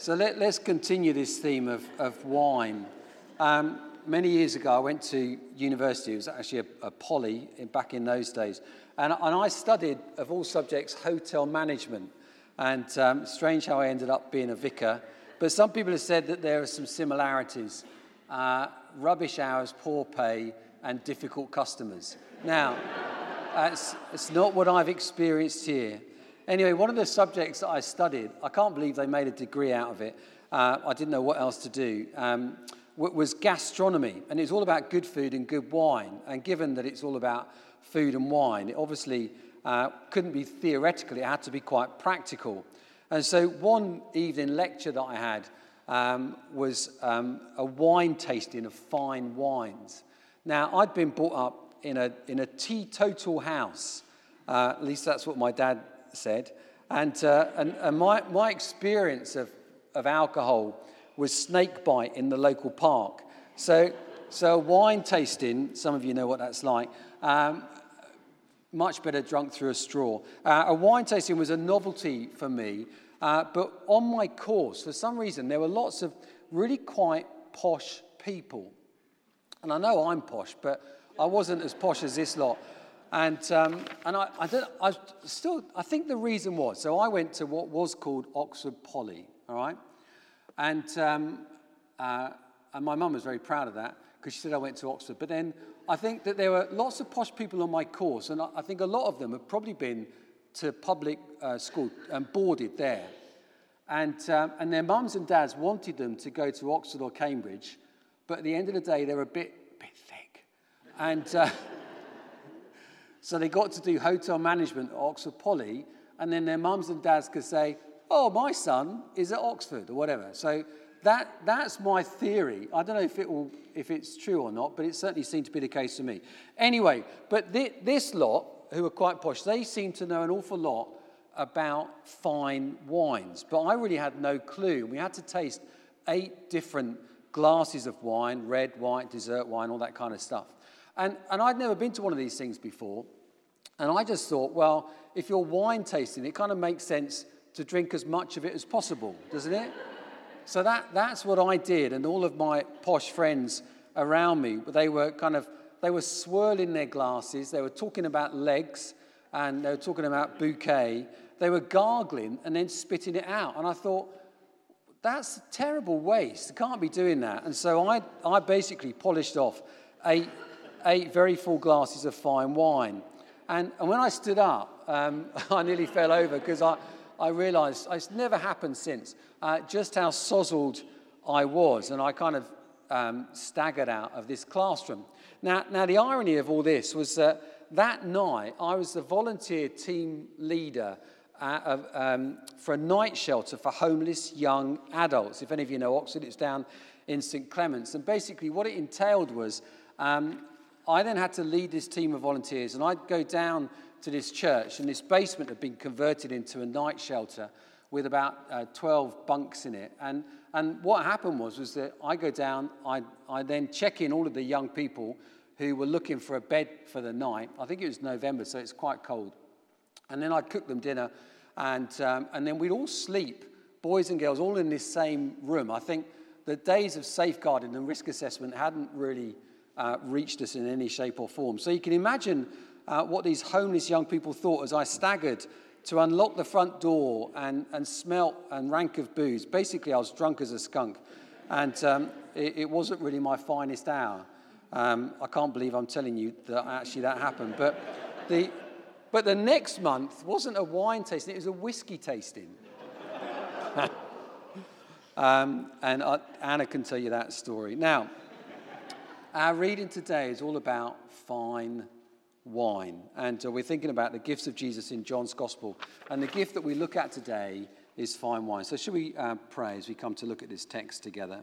So let's continue this theme of wine. Many years ago, I went to university. It was actually a poly back in those days. And I studied, of all subjects, hotel management. And strange how I ended up being a vicar. But some people have said that there are some similarities. Rubbish hours, poor pay, and difficult customers. Now, it's not what I've experienced here. Anyway, one of the subjects that I studied, I can't believe they made a degree out of it. I didn't know what else to do. Was gastronomy, and it's all about good food and good wine. And given that it's all about food and wine, it obviously couldn't be theoretical. It had to be quite practical. And so one evening lecture that I had was a wine tasting of fine wines. Now, I'd been brought up in a teetotal house. At least that's what my dad said. And my experience of alcohol was snake bite in the local park. So wine tasting, some of you know what that's like, much better drunk through a straw. A wine tasting was a novelty for me, but on my course, for some reason, there were lots of really quite posh people. And I know I'm posh, but I wasn't as posh as this lot. And I think the reason was, so I went to what was called Oxford Poly, all right? And my mum was very proud of that because she said I went to Oxford. But then I think that there were lots of posh people on my course, and I think a lot of them have probably been to public school and boarded there. And their mums and dads wanted them to go to Oxford or Cambridge, but at the end of the day, they were a bit thick. So they got to do hotel management at Oxford Poly, and then their mums and dads could say, oh, my son is at Oxford, or whatever. So that's my theory. I don't know if it's true or not, but it certainly seemed to be the case to me. Anyway, but this lot, who are quite posh, they seem to know an awful lot about fine wines. But I really had no clue. We had to taste 8 different glasses of wine, red, white, dessert wine, all that kind of stuff. And I'd never been to one of these things before. And I just thought, well, if you're wine tasting, it kind of makes sense to drink as much of it as possible, doesn't it? So that's what I did. And all of my posh friends around me, they were swirling their glasses. They were talking about legs and they were talking about bouquet. They were gargling and then spitting it out. And I thought, that's a terrible waste. You can't be doing that. And so I basically polished off 8 very full glasses of fine wine. And when I stood up, I nearly fell over because I realised, it's never happened since, just how sozzled I was. And I kind of staggered out of this classroom. Now, the irony of all this was that night, I was the volunteer team leader for a night shelter for homeless young adults. If any of you know Oxford, it's down in St Clements. And basically what it entailed was, I then had to lead this team of volunteers, and I'd go down to this church, and this basement had been converted into a night shelter with about 12 bunks in it. And what happened was that I go down, I then check in all of the young people who were looking for a bed for the night. I think it was November, so it's quite cold. And then I'd cook them dinner, and then we'd all sleep, boys and girls, all in this same room. I think the days of safeguarding and risk assessment hadn't really reached us in any shape or form. So you can imagine what these homeless young people thought as I staggered to unlock the front door and smelt and rank of booze. Basically, I was drunk as a skunk, and it wasn't really my finest hour. I can't believe I'm telling you that actually that happened. But the next month wasn't a wine tasting, it was a whiskey tasting. And Anna can tell you that story. Now, our reading today is all about fine wine. And we're thinking about the gifts of Jesus in John's Gospel. And the gift that we look at today is fine wine. So should we pray as we come to look at this text together?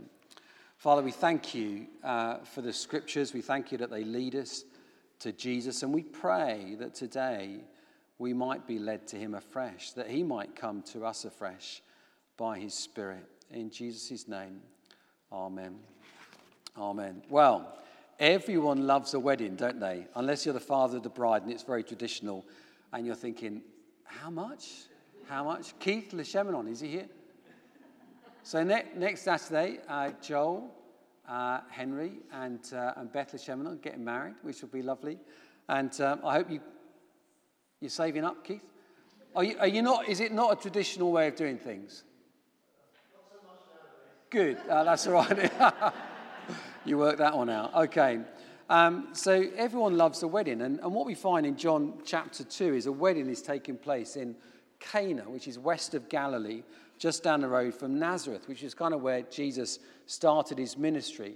Father, we thank you for the scriptures. We thank you that they lead us to Jesus. And we pray that today we might be led to him afresh, that he might come to us afresh by his Spirit. In Jesus' name, amen. Amen. Well, everyone loves a wedding, don't they? Unless you're the father of the bride and it's very traditional. And you're thinking, how much? Keith Leshemanon, is he here? So next Saturday, Joel, Henry, and Bethel Sheminal are getting married, which will be lovely. And I hope you're saving up, Keith. Are you not? Is it not a traditional way of doing things? Not so much nowadays. Good. That's all right. You work that one out. Okay. So everyone loves a wedding. And what we find in John chapter 2 is a wedding is taking place in Cana, which is west of Galilee, just down the road from Nazareth, which is kind of where Jesus started his ministry.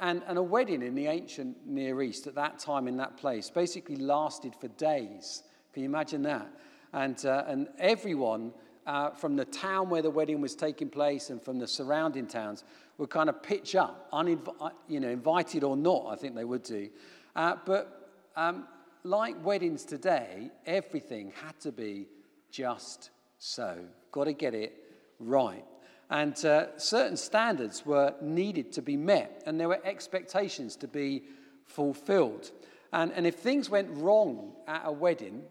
And a wedding in the ancient Near East at that time in that place basically lasted for days. Can you imagine that? And everyone from the town where the wedding was taking place and from the surrounding towns would kind of pitch up, invited or not, I think they would do. But like weddings today, everything had to be just so. Got to get it right. And certain standards were needed to be met, and there were expectations to be fulfilled. And if things went wrong at a wedding,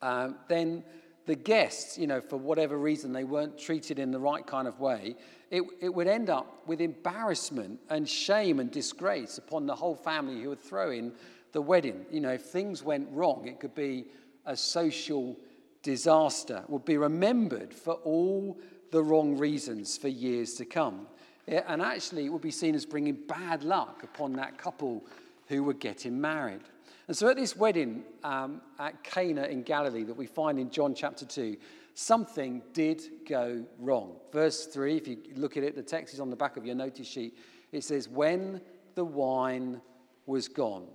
then the guests, for whatever reason, they weren't treated in the right kind of way, it would end up with embarrassment and shame and disgrace upon the whole family who would throw in the wedding. If things went wrong, it could be a social disaster, would be remembered for all the wrong reasons for years to come. And actually, it would be seen as bringing bad luck upon that couple who were getting married. And so at this wedding at Cana in Galilee that we find in John chapter 2, something did go wrong. Verse 3, if you look at it, the text is on the back of your notice sheet. It says, when the wine was gone,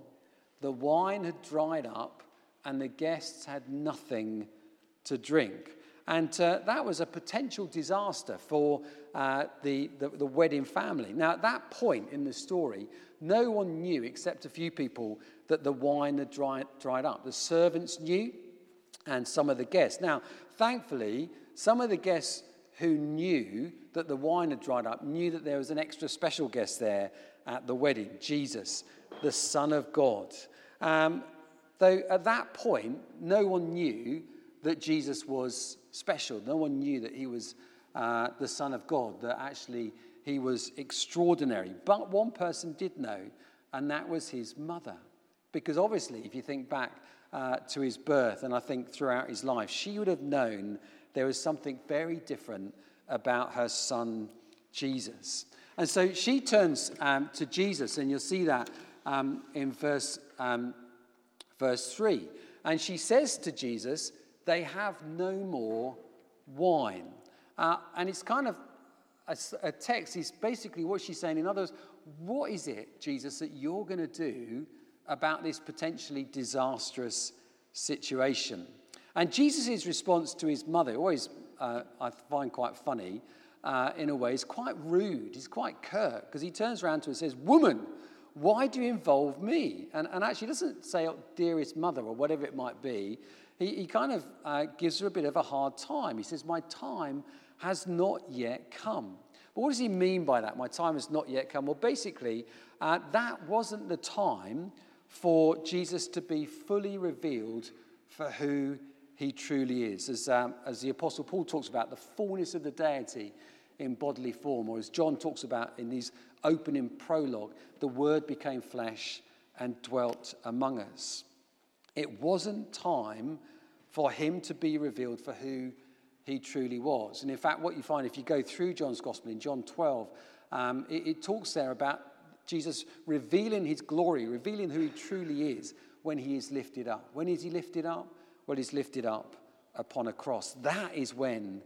the wine had dried up and the guests had nothing to drink. And that was a potential disaster for the wedding family. Now, at that point in the story, no one knew except a few people that the wine had dried up. The servants knew and some of the guests. Now, thankfully, some of the guests who knew that the wine had dried up knew that there was an extra special guest there at the wedding, Jesus, the Son of God. Though at that point, no one knew that Jesus was special. No one knew that he was the Son of God, that actually he was extraordinary. But one person did know, and that was his mother. Because obviously, if you think back to his birth, and I think throughout his life, she would have known there was something very different about her son, Jesus. And so she turns to Jesus, and you'll see that in verse 3. And she says to Jesus, they have no more wine. And it's kind of a text. It's basically what she's saying. In other words, what is it, Jesus, that you're going to do about this potentially disastrous situation? And Jesus' response to his mother, always I find quite funny in a way, is quite rude. He's quite curt because he turns around to her and says, woman, why do you involve me? And actually doesn't say, oh, dearest mother or whatever it might be. He kind of gives her a bit of a hard time. He says, my time has not yet come. But what does he mean by that? My time has not yet come. Well, basically, that wasn't the time for Jesus to be fully revealed for who he truly is. As the Apostle Paul talks about, the fullness of the deity in bodily form, or as John talks about in his opening prologue, the Word became flesh and dwelt among us. It wasn't time for him to be revealed for who he truly was. And in fact, what you find if you go through John's Gospel in John 12, it talks there about Jesus revealing his glory, revealing who he truly is when he is lifted up. When is he lifted up? Well, he's lifted up upon a cross. That is when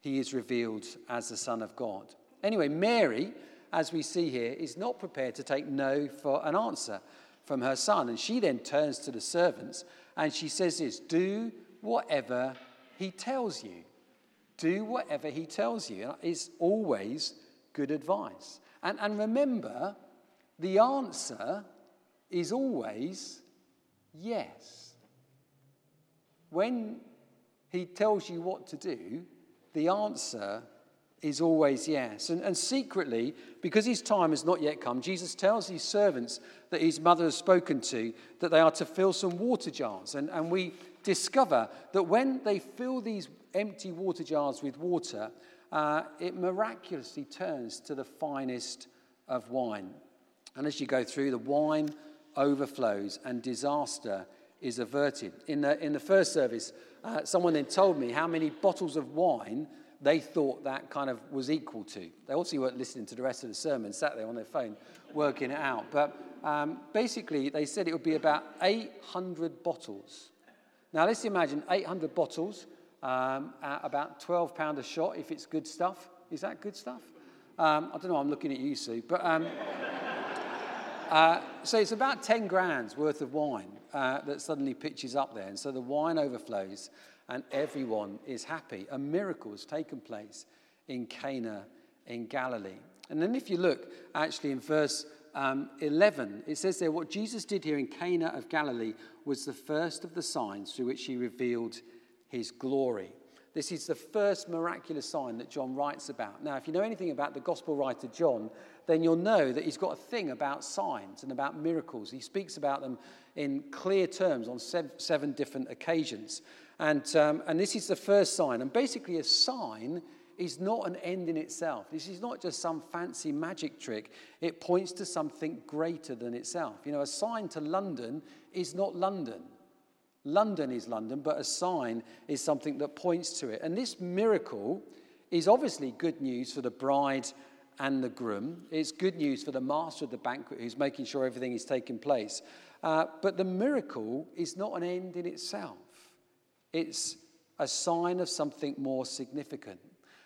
he is revealed as the Son of God. Anyway, Mary, as we see here, is not prepared to take no for an answer from her son. And she then turns to the servants and she says this, do whatever he tells you. Do whatever he tells you. And it's always good advice. And remember, the answer is always yes. When he tells you what to do, the answer is always yes. And secretly, because his time has not yet come, Jesus tells his servants that his mother has spoken to that they are to fill some water jars. And we discover that when they fill these empty water jars with water, it miraculously turns to the finest of wine. And as you go through, the wine overflows and disaster is averted. In the first service, someone then told me how many bottles of wine they thought that kind of was equal to. They obviously weren't listening to the rest of the sermon, sat there on their phone working it out. But basically, they said it would be about 800 bottles. Now, let's imagine 800 bottles at about £12 a shot if it's good stuff. Is that good stuff? I don't know, I'm looking at you, Sue. But so it's about 10 grand's worth of wine that suddenly pitches up there. And so the wine overflows and everyone is happy. A miracle has taken place in Cana in Galilee. And then if you look actually in verse 11, it says there, what Jesus did here in Cana of Galilee was the first of the signs through which he revealed his glory. This is the first miraculous sign that John writes about. Now, if you know anything about the gospel writer John, then you'll know that he's got a thing about signs and about miracles. He speaks about them in clear terms on seven different occasions. And this is the first sign. And basically, a sign is not an end in itself. This is not just some fancy magic trick. It points to something greater than itself. You know, a sign to London is not London. London is London, but a sign is something that points to it. And this miracle is obviously good news for the bride and the groom. It's good news for the master of the banquet who's making sure everything is taking place. But the miracle is not an end in itself. It's a sign of something more significant.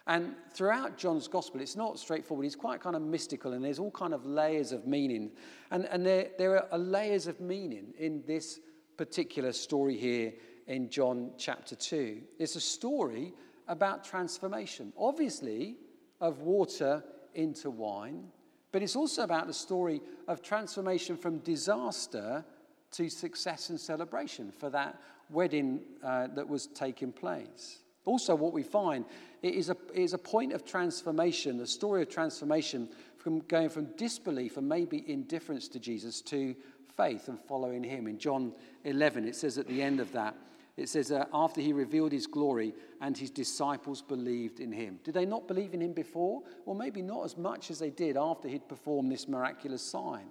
And throughout John's Gospel, it's not straightforward. It's quite kind of mystical, and there's all kind of layers of meaning. And there are layers of meaning in this particular story here in John chapter 2. It's a story about transformation, obviously of water into wine, but it's also about the story of transformation from disaster to success and celebration for that wedding that was taking place. Also, what we find it is a point of transformation, a story of transformation from going from disbelief and maybe indifference to Jesus to faith and following him. In John 11, it says at the end of that, it says, after he revealed his glory and his disciples believed in him. Did they not believe in him before? Well, maybe not as much as they did after he'd performed this miraculous sign.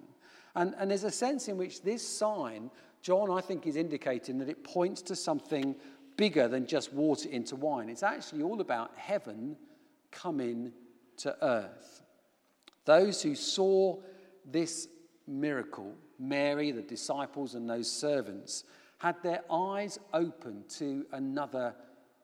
And there's a sense in which this sign, John, I think, is indicating that it points to something bigger than just water into wine. It's actually all about heaven coming to earth. Those who saw this miracle, Mary, the disciples, and those servants, had their eyes open to another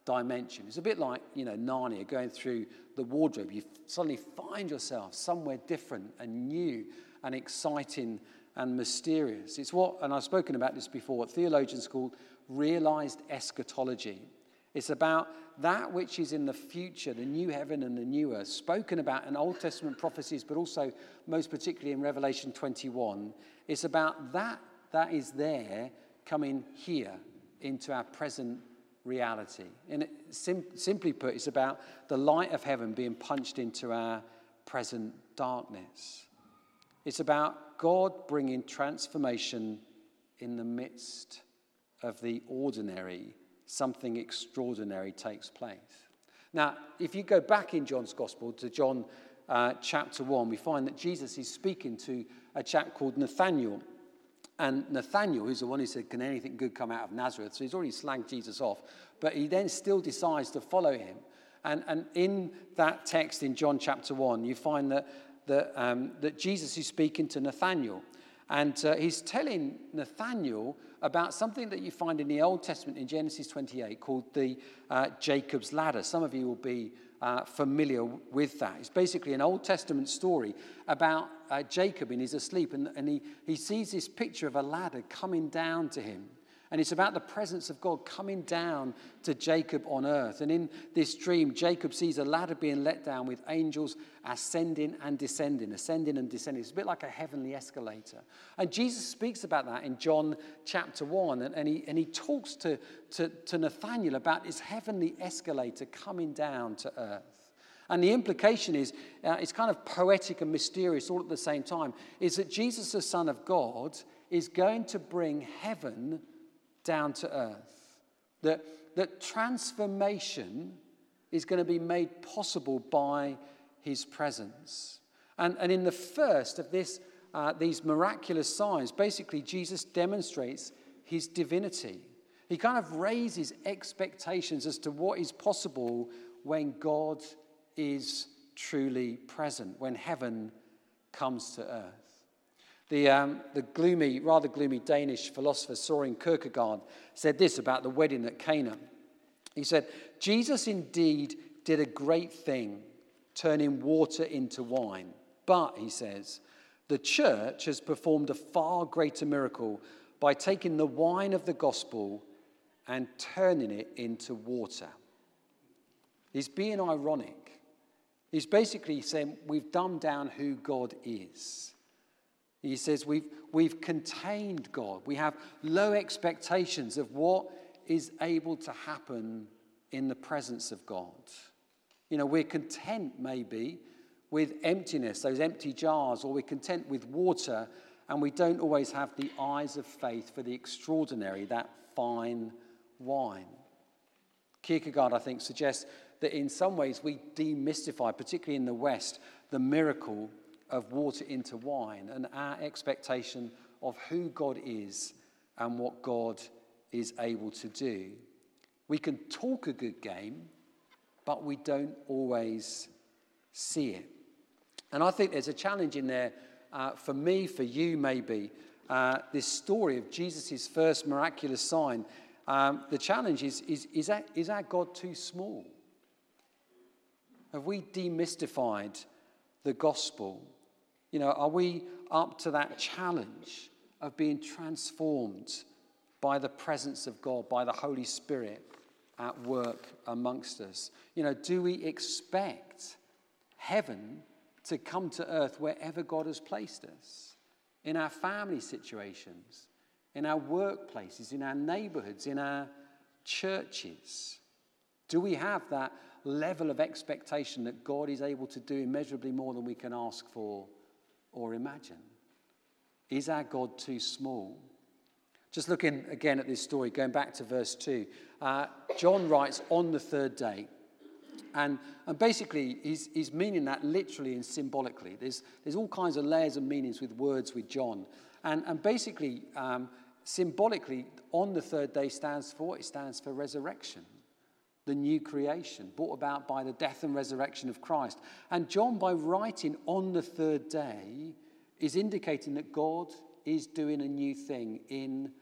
dimension. It's a bit like, you know, Narnia going through the wardrobe. You suddenly find yourself somewhere different and new and exciting and mysterious. It's what, and I've spoken about this before, theologians call realized eschatology. It's about that which is in the future, the new heaven and the new earth, spoken about in Old Testament prophecies, but also most particularly in Revelation 21. It's about that is there coming here into our present reality. And simply put, it's about the light of heaven being punched into our present darkness. It's about God bringing transformation in the midst of the ordinary. Something extraordinary takes place. Now, if you go back in John's Gospel to John chapter 1, we find that Jesus is speaking to a chap called Nathanael. And Nathanael, who's the one who said, can anything good come out of Nazareth? So he's already slagged Jesus off. But he then still decides to follow him. And in that text in John chapter 1, you find that Jesus is speaking to Nathanael. And he's telling Nathanael about something that you find in the Old Testament in Genesis 28 called the Jacob's Ladder. Some of you will be familiar with that. It's basically an Old Testament story about Jacob and he's asleep. And he sees this picture of a ladder coming down to him. And it's about the presence of God coming down to Jacob on earth. And in this dream, Jacob sees a ladder being let down with angels ascending and descending, ascending and descending. It's a bit like a heavenly escalator. And Jesus speaks about that in John chapter 1. And he talks to Nathanael about this heavenly escalator coming down to earth. And the implication is, it's kind of poetic and mysterious all at the same time, is that Jesus, the Son of God, is going to bring heaven down to earth, that transformation is going to be made possible by his presence. And in the first of these miraculous signs, basically Jesus demonstrates his divinity. He kind of raises expectations as to what is possible when God is truly present, when heaven comes to earth. The rather gloomy Danish philosopher Søren Kierkegaard said this about the wedding at Cana. He said, "Jesus indeed did a great thing, turning water into wine. But," he says, "the church has performed a far greater miracle by taking the wine of the gospel and turning it into water." He's being ironic. He's basically saying we've dumbed down who God is. He says we've contained God. We have low expectations of what is able to happen in the presence of God. You know, we're content maybe with emptiness, those empty jars, or we're content with water, and we don't always have the eyes of faith for the extraordinary, that fine wine. Kierkegaard, I think, suggests that in some ways we demystify, particularly in the West, the miracle of water into wine and our expectation of who God is and what God is able to do. We can talk a good game, but we don't always see it. And I think there's a challenge in there for me, for you maybe. This story of Jesus' first miraculous sign, the challenge is our God too small? Have we demystified the gospel? You know, are we up to that challenge of being transformed by the presence of God, by the Holy Spirit at work amongst us? You know, do we expect heaven to come to earth wherever God has placed us? In our family situations, in our workplaces, in our neighborhoods, in our churches? Do we have that level of expectation that God is able to do immeasurably more than we can ask for or imagine? Is our God too small? Just looking again at this story, going back to verse 2, John writes, "On the third day," and basically he's meaning that literally and symbolically. There's all kinds of layers of meanings with words with John, and basically symbolically, on the third day stands for resurrection, the new creation brought about by the death and resurrection of Christ. And John, by writing "on the third day," is indicating that God is doing a new thing in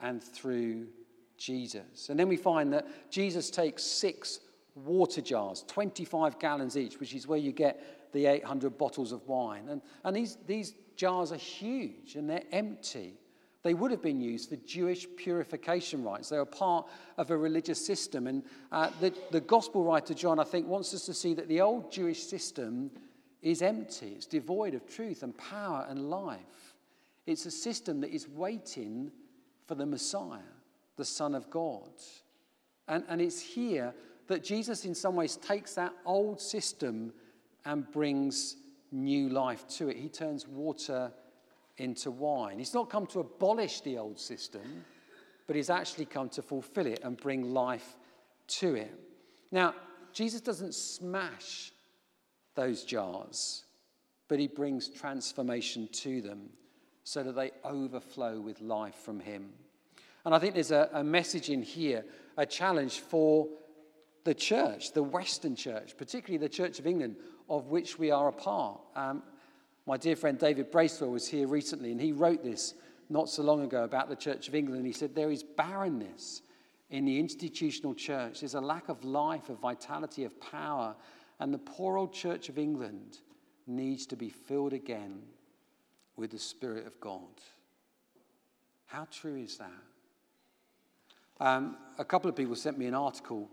and through Jesus. And then we find that Jesus takes 6 water jars, 25 gallons each, which is where you get the 800 bottles of wine. And these jars are huge and they're empty. They would have been used for Jewish purification rites. They were part of a religious system. And the gospel writer, John, I think, wants us to see that the old Jewish system is empty. It's devoid of truth and power and life. It's a system that is waiting for the Messiah, the Son of God. And it's here that Jesus, in some ways, takes that old system and brings new life to it. He turns water into wine. He's not come to abolish the old system, but he's actually come to fulfill it and bring life to it. Now, Jesus doesn't smash those jars, but he brings transformation to them so that they overflow with life from him. And I think there's a message in here, a challenge for the church, the Western church, particularly the Church of England, of which we are a part. My dear friend David Bracewell was here recently, and he wrote this not so long ago about the Church of England. He said, "There is barrenness in the institutional church. There's a lack of life, of vitality, of power, and the poor old Church of England needs to be filled again with the Spirit of God." How true is that? A couple of people sent me an article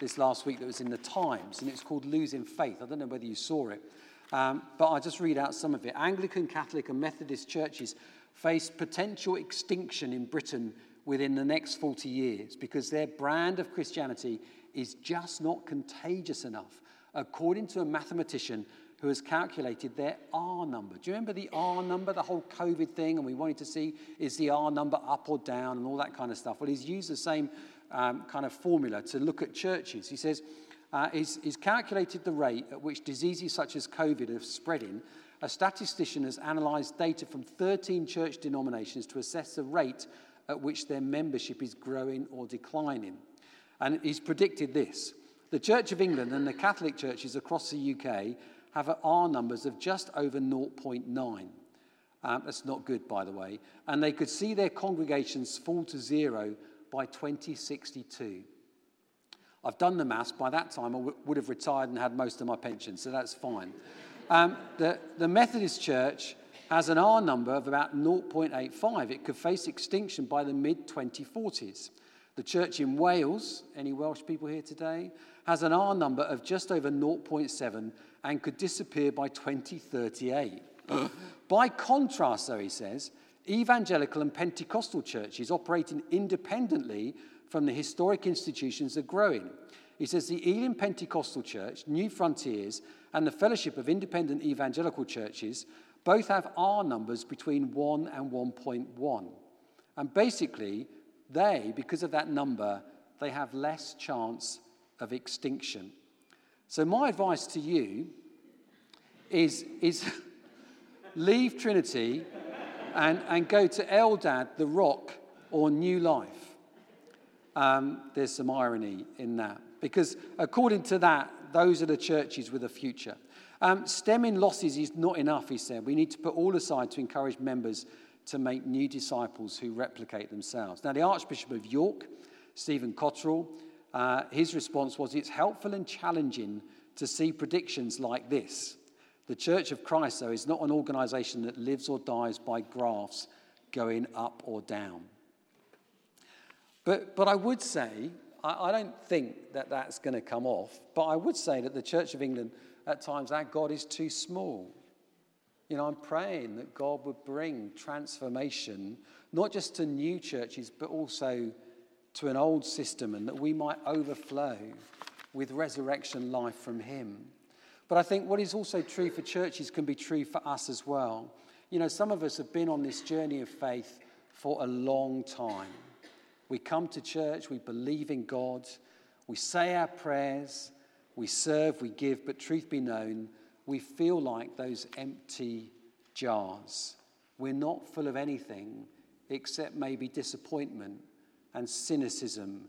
this last week that was in the Times, and it's called "Losing Faith." I don't know whether you saw it. But I'll just read out some of it. "Anglican, Catholic and Methodist churches face potential extinction in Britain within the next 40 years because their brand of Christianity is just not contagious enough," according to a mathematician who has calculated their R number. Do you remember the R number, the whole COVID thing, and we wanted to see, is the R number up or down and all that kind of stuff? Well, he's used the same kind of formula to look at churches. He says, is calculated the rate at which diseases such as COVID are spreading, a statistician has analysed data from 13 church denominations to assess the rate at which their membership is growing or declining. And he's predicted this. The Church of England and the Catholic churches across the UK have R numbers of just over 0.9. That's not good, by the way. And they could see their congregations fall to zero by 2062. I've done the maths. By that time, I would have retired and had most of my pension, so that's fine. The Methodist Church has an R number of about 0.85. It could face extinction by the mid-2040s. The church in Wales, any Welsh people here today, has an R number of just over 0.7 and could disappear by 2038. By contrast, though, he says, evangelical and Pentecostal churches operating independently from the historic institutions are growing. He says the Elim Pentecostal Church, New Frontiers, and the Fellowship of Independent Evangelical Churches both have R numbers between 1 and 1.1. And basically, because of that number, they have less chance of extinction. So my advice to you is leave Trinity and go to Eldad, The Rock, or New Life. There's some irony in that, because according to that, those are the churches with a future. Stemming losses is not enough, he said. We need to put all aside to encourage members to make new disciples who replicate themselves. Now, the Archbishop of York, Stephen Cottrell, his response was, it's helpful and challenging to see predictions like this. The Church of Christ, though, is not an organisation that lives or dies by graphs going up or down. But I would say, I don't think that that's going to come off, but I would say that the Church of England, at times, that God is too small. You know, I'm praying that God would bring transformation, not just to new churches, but also to an old system, and that we might overflow with resurrection life from him. But I think what is also true for churches can be true for us as well. You know, some of us have been on this journey of faith for a long time. We come to church, we believe in God, we say our prayers, we serve, we give, but truth be known, we feel like those empty jars. We're not full of anything except maybe disappointment and cynicism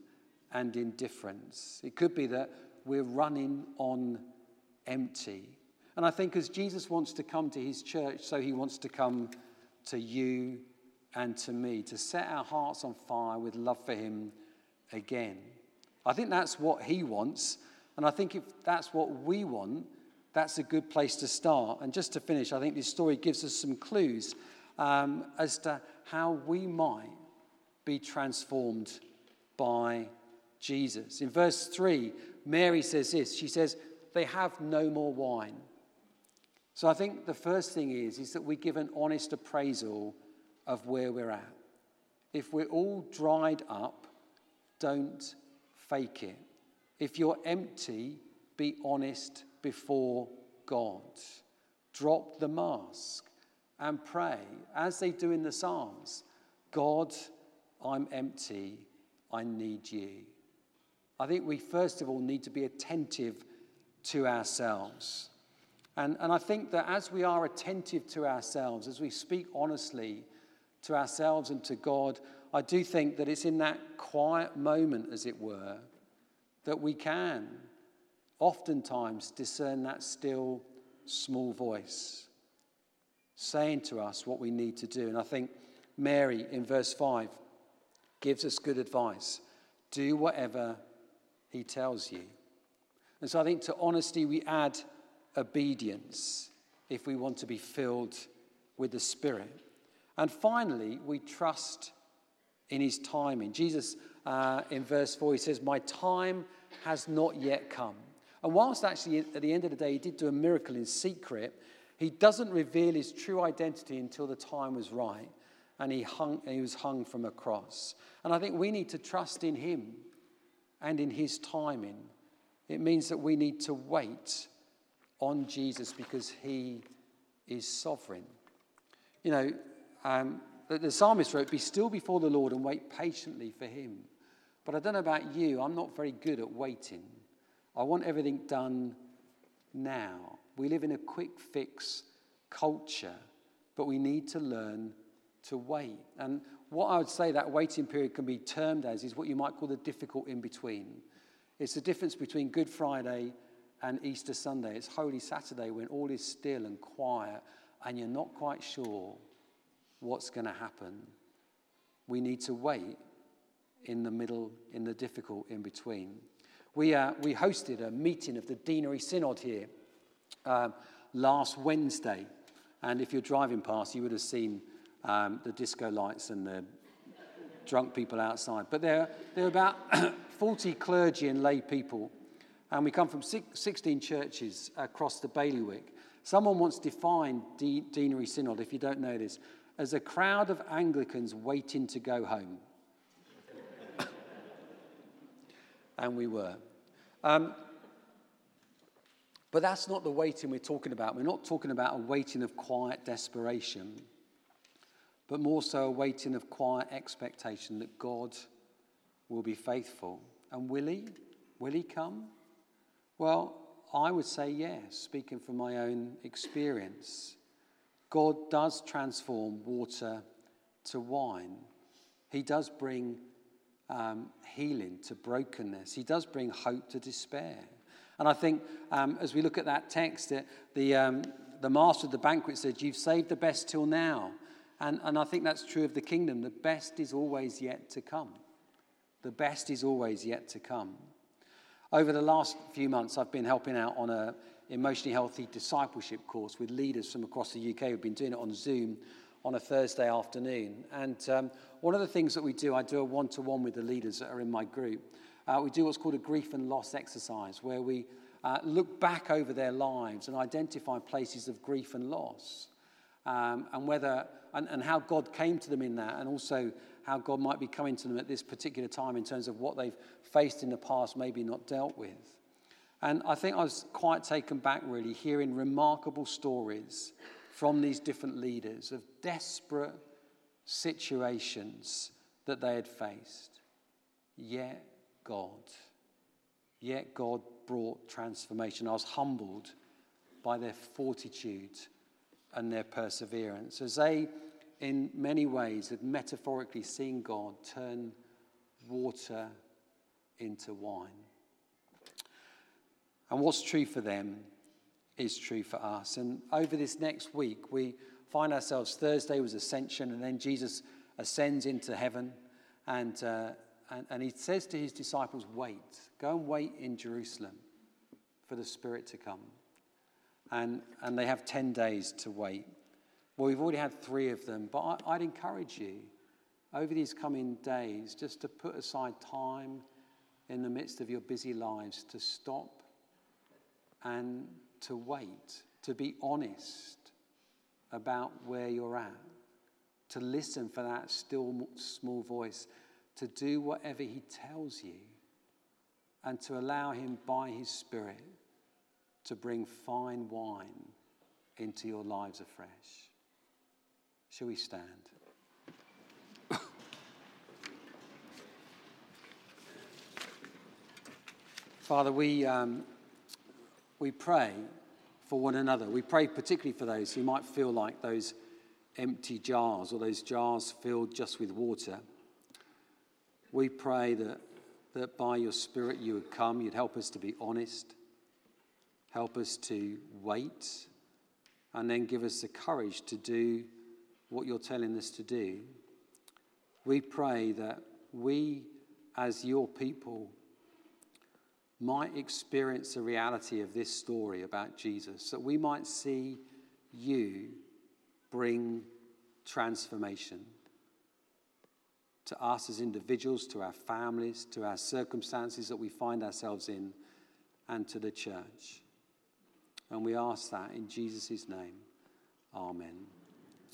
and indifference. It could be that we're running on empty. And I think as Jesus wants to come to his church, so he wants to come to you and to me, to set our hearts on fire with love for him again. I think that's what he wants, and I think if that's what we want, that's a good place to start. And just to finish, I think this story gives us some clues as to how we might be transformed by Jesus. In verse 3, Mary says this. She says, they have no more wine. So I think the first thing is that we give an honest appraisal of where we're at. If we're all dried up, don't fake it. If you're empty, be honest before God. Drop the mask and pray, as they do in the Psalms. God, I'm empty. I need you. I think we first of all need to be attentive to ourselves. And I think that as we are attentive to ourselves, as we speak honestly to ourselves and to God, I do think that it's in that quiet moment, as it were, that we can oftentimes discern that still small voice saying to us what we need to do. And I think Mary in verse 5 gives us good advice. Do whatever he tells you. And so I think to honesty we add obedience if we want to be filled with the Spirit. And finally, we trust in his timing. Jesus, in verse 4, he says, my time has not yet come. And whilst actually at the end of the day he did do a miracle in secret, he doesn't reveal his true identity until the time was right. And he was hung from a cross. And I think we need to trust in him and in his timing. It means that we need to wait on Jesus because he is sovereign. You know, the psalmist wrote, be still before the Lord and wait patiently for him. But I don't know about you, I'm not very good at waiting. I want everything done now. We live in a quick fix culture, but we need to learn to wait. And what I would say that waiting period can be termed as is what you might call the difficult in-between. It's the difference between Good Friday and Easter Sunday. It's Holy Saturday when all is still and quiet and you're not quite sure what's going to happen. We need to wait in the middle, in the difficult in-between. We hosted a meeting of the Deanery Synod here last Wednesday. And if you're driving past, you would have seen the disco lights and the drunk people outside. But there are about 40 clergy and lay people. And we come from 16 churches across the bailiwick. Someone once defined Deanery Synod, if you don't know this, as a crowd of Anglicans waiting to go home. And we were. But that's not the waiting we're talking about. We're not talking about a waiting of quiet desperation, but more so a waiting of quiet expectation that God will be faithful. And will he? Will he come? Well, I would say yes, speaking from my own experience. God does transform water to wine. He does bring healing to brokenness. He does bring hope to despair. And I think as we look at that text, the master of the banquet said, "You've saved the best till now." And I think that's true of the kingdom. The best is always yet to come. The best is always yet to come. Over the last few months, I've been helping out on an emotionally healthy discipleship course with leaders from across the UK. We've been doing it on Zoom on a Thursday afternoon. And one of the things that we do, I do a one-to-one with the leaders that are in my group. We do what's called a grief and loss exercise, where we look back over their lives and identify places of grief and loss, and how God came to them in that, and also how God might be coming to them at this particular time in terms of what they've faced in the past, maybe not dealt with. And I think I was quite taken back, really, hearing remarkable stories from these different leaders of desperate situations that they had faced. Yet God brought transformation. I was humbled by their fortitude and their perseverance, as they, in many ways, had metaphorically seen God turn water into wine. And what's true for them is true for us. And over this next week, we find ourselves, Thursday was Ascension, and then Jesus ascends into heaven, and he says to his disciples, wait, go and wait in Jerusalem for the Spirit to come. And they have 10 days to wait. Well, we've already had 3 of them, but I'd encourage you over these coming days just to put aside time in the midst of your busy lives to stop and to wait, to be honest about where you're at, to listen for that still small voice, to do whatever he tells you, and to allow him by his Spirit to bring fine wine into your lives afresh. Shall we stand? Father, we pray for one another. We pray particularly for those who might feel like those empty jars or those jars filled just with water. We pray that by your Spirit you would come, you'd help us to be honest, help us to wait, and then give us the courage to do what you're telling us to do. We pray that we, as your people, might experience the reality of this story about Jesus, that we might see you bring transformation to us as individuals, to our families, to our circumstances that we find ourselves in, and to the church. And we ask that in Jesus' name. Amen.